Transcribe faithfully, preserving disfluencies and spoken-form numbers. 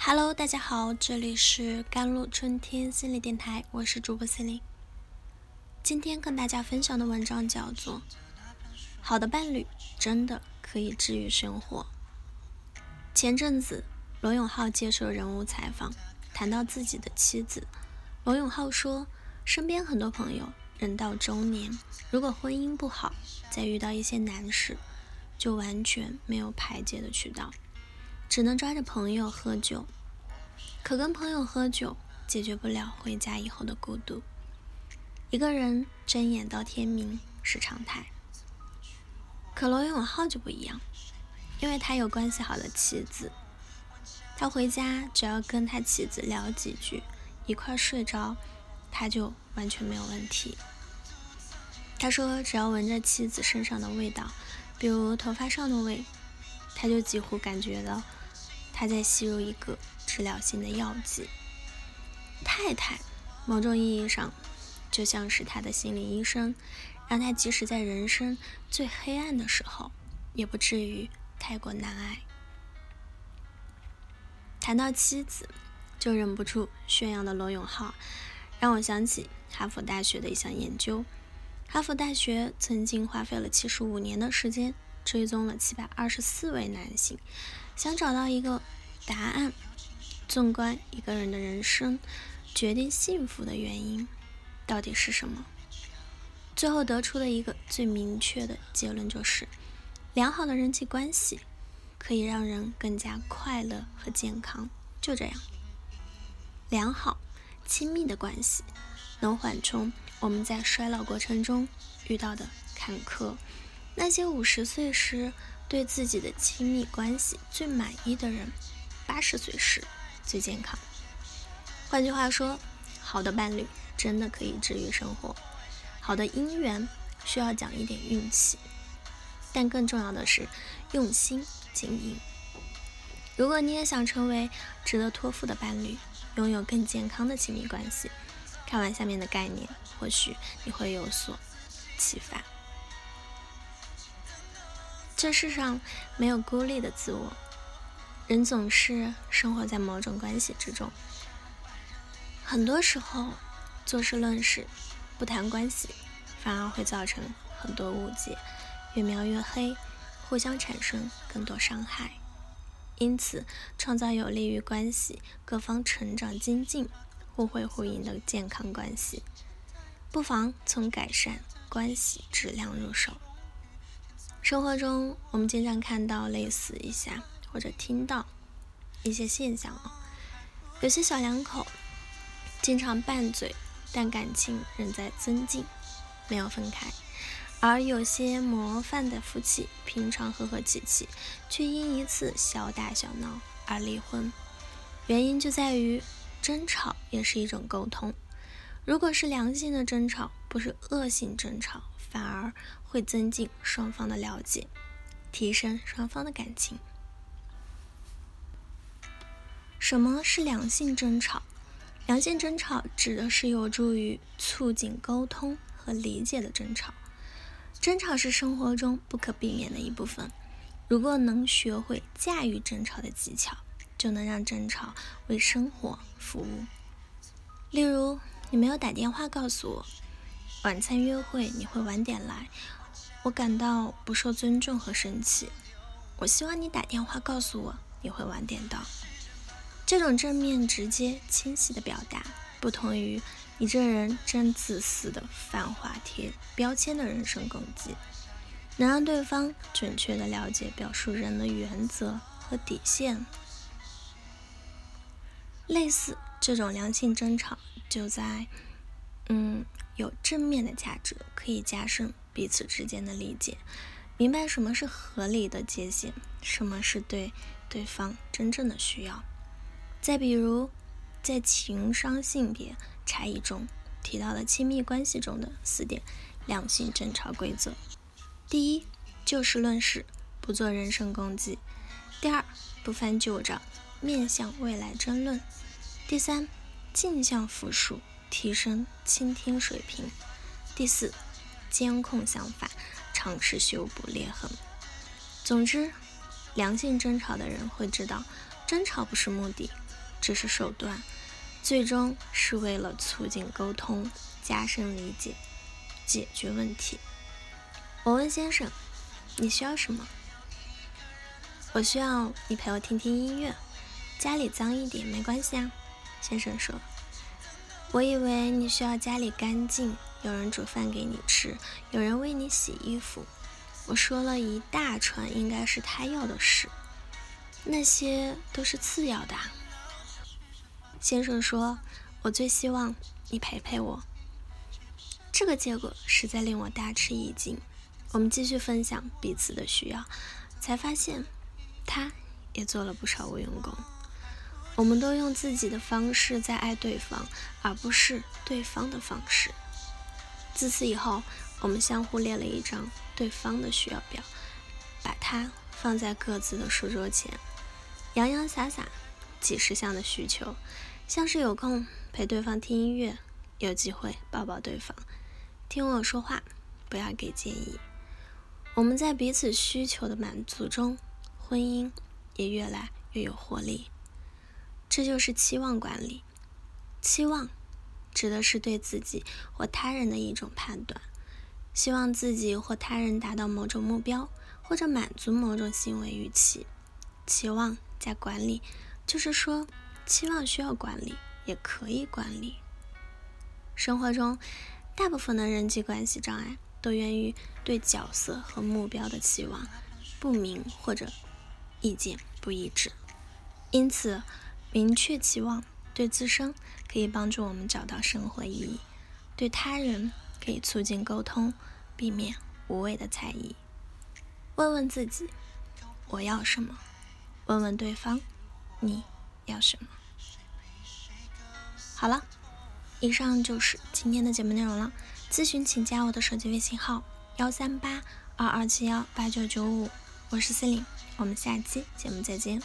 Hello， 大家好，这里是甘露春天心理电台，我是主播 Celine。 今天跟大家分享的文章叫做好的伴侣真的可以治愈生活。前阵子罗永浩接受人物采访，谈到自己的妻子，罗永浩说，身边很多朋友人到中年，如果婚姻不好，再遇到一些难事，就完全没有排解的渠道，只能抓着朋友喝酒，可跟朋友喝酒解决不了回家以后的孤独，一个人睁眼到天明是常态。可罗永浩就不一样，因为他有关系好的妻子，他回家只要跟他妻子聊几句，一块睡着，他就完全没有问题。他说，只要闻着妻子身上的味道，比如头发上的味，他就几乎感觉到他在吸入一个治疗性的药剂。太太某种意义上就像是他的心理医生，让他即使在人生最黑暗的时候也不至于太过难挨。谈到妻子就忍不住宣扬的罗永浩，让我想起哈佛大学的一项研究。哈佛大学曾经花费了七十五年的时间，追踪了七百二十四位男性，想找到一个答案，纵观一个人的人生，决定幸福的原因到底是什么。最后得出的一个最明确的结论就是，良好的人际关系可以让人更加快乐和健康。就这样，良好亲密的关系能缓冲我们在衰老过程中遇到的坎坷。那些五十岁时对自己的亲密关系最满意的人，八十岁时最健康。换句话说，好的伴侣真的可以治愈生活。好的姻缘需要讲一点运气，但更重要的是用心经营。如果你也想成为值得托付的伴侣，拥有更健康的亲密关系，看完下面的概念，或许你会有所启发。这世上没有孤立的自我，人总是生活在某种关系之中。很多时候做事论事不谈关系，反而会造成很多误解，越描越黑，互相产生更多伤害。因此创造有利于关系各方成长精进、互惠互赢的健康关系，不妨从改善关系质量入手。生活中我们经常看到类似一下或者听到一些现象、哦、有些小两口经常拌嘴，但感情仍在增进，没有分开。而有些模范的夫妻平常和和气气，却因一次小打小闹而离婚，原因就在于争吵也是一种沟通。如果是良性的争吵，不是恶性争吵，反而会增进双方的了解，提升双方的感情。什么是良性争吵？良性争吵指的是有助于促进沟通和理解的争吵。争吵是生活中不可避免的一部分，如果能学会驾驭争吵的技巧，就能让争吵为生活服务。例如，你没有打电话告诉我，晚餐约会你会晚点来，我感到不受尊重和生气，我希望你打电话告诉我你会晚点到。这种正面直接清晰的表达，不同于你这人真自私的泛化贴标签的人身攻击，能让对方准确地了解表述人的原则和底线。类似这种良性争吵就在嗯有正面的价值，可以加深彼此之间的理解，明白什么是合理的界限，什么是对对方真正的需要。再比如，在情商性别差异中提到了亲密关系中的四点良性争吵规则。第一，就事论事，不做人身攻击。第二，不翻旧账，面向未来争论。第三，镜像复述，提升倾听水平。第四，监控想法，尝试修补裂痕。总之，良性争吵的人会知道，争吵不是目的，只是手段，最终是为了促进沟通、加深理解、解决问题。我问先生，你需要什么？我需要你陪我听听音乐，家里脏一点没关系啊。先生说，我以为你需要家里干净，有人煮饭给你吃，有人为你洗衣服。我说了一大串应该是他要的事，那些都是次要的啊。先生说，我最希望你陪陪我。这个结果实在令我大吃一惊。我们继续分享彼此的需要，才发现他也做了不少无用功。我们都用自己的方式在爱对方，而不是对方的方式。自此以后，我们相互列了一张对方的需要表，把它放在各自的书桌前，洋洋洒洒几十项的需求，像是有空陪对方听音乐，有机会抱抱对方，听我说话，不要给建议。我们在彼此需求的满足中，婚姻也越来越有活力。这就是期望管理。期望指的是对自己或他人的一种判断，希望自己或他人达到某种目标，或者满足某种行为预期。期望加管理，就是说期望需要管理，也可以管理。生活中大部分的人际关系障碍都源于对角色和目标的期望不明或者意见不一致，因此明确期望对自身可以帮助我们找到生活意义，对他人可以促进沟通，避免无谓的猜疑。问问自己，我要什么？问问对方，你要什么？好了，以上就是今天的节目内容了。咨询请加我的手机微信号幺三八二二七幺八九九五，我是Celine，我们下期节目再见。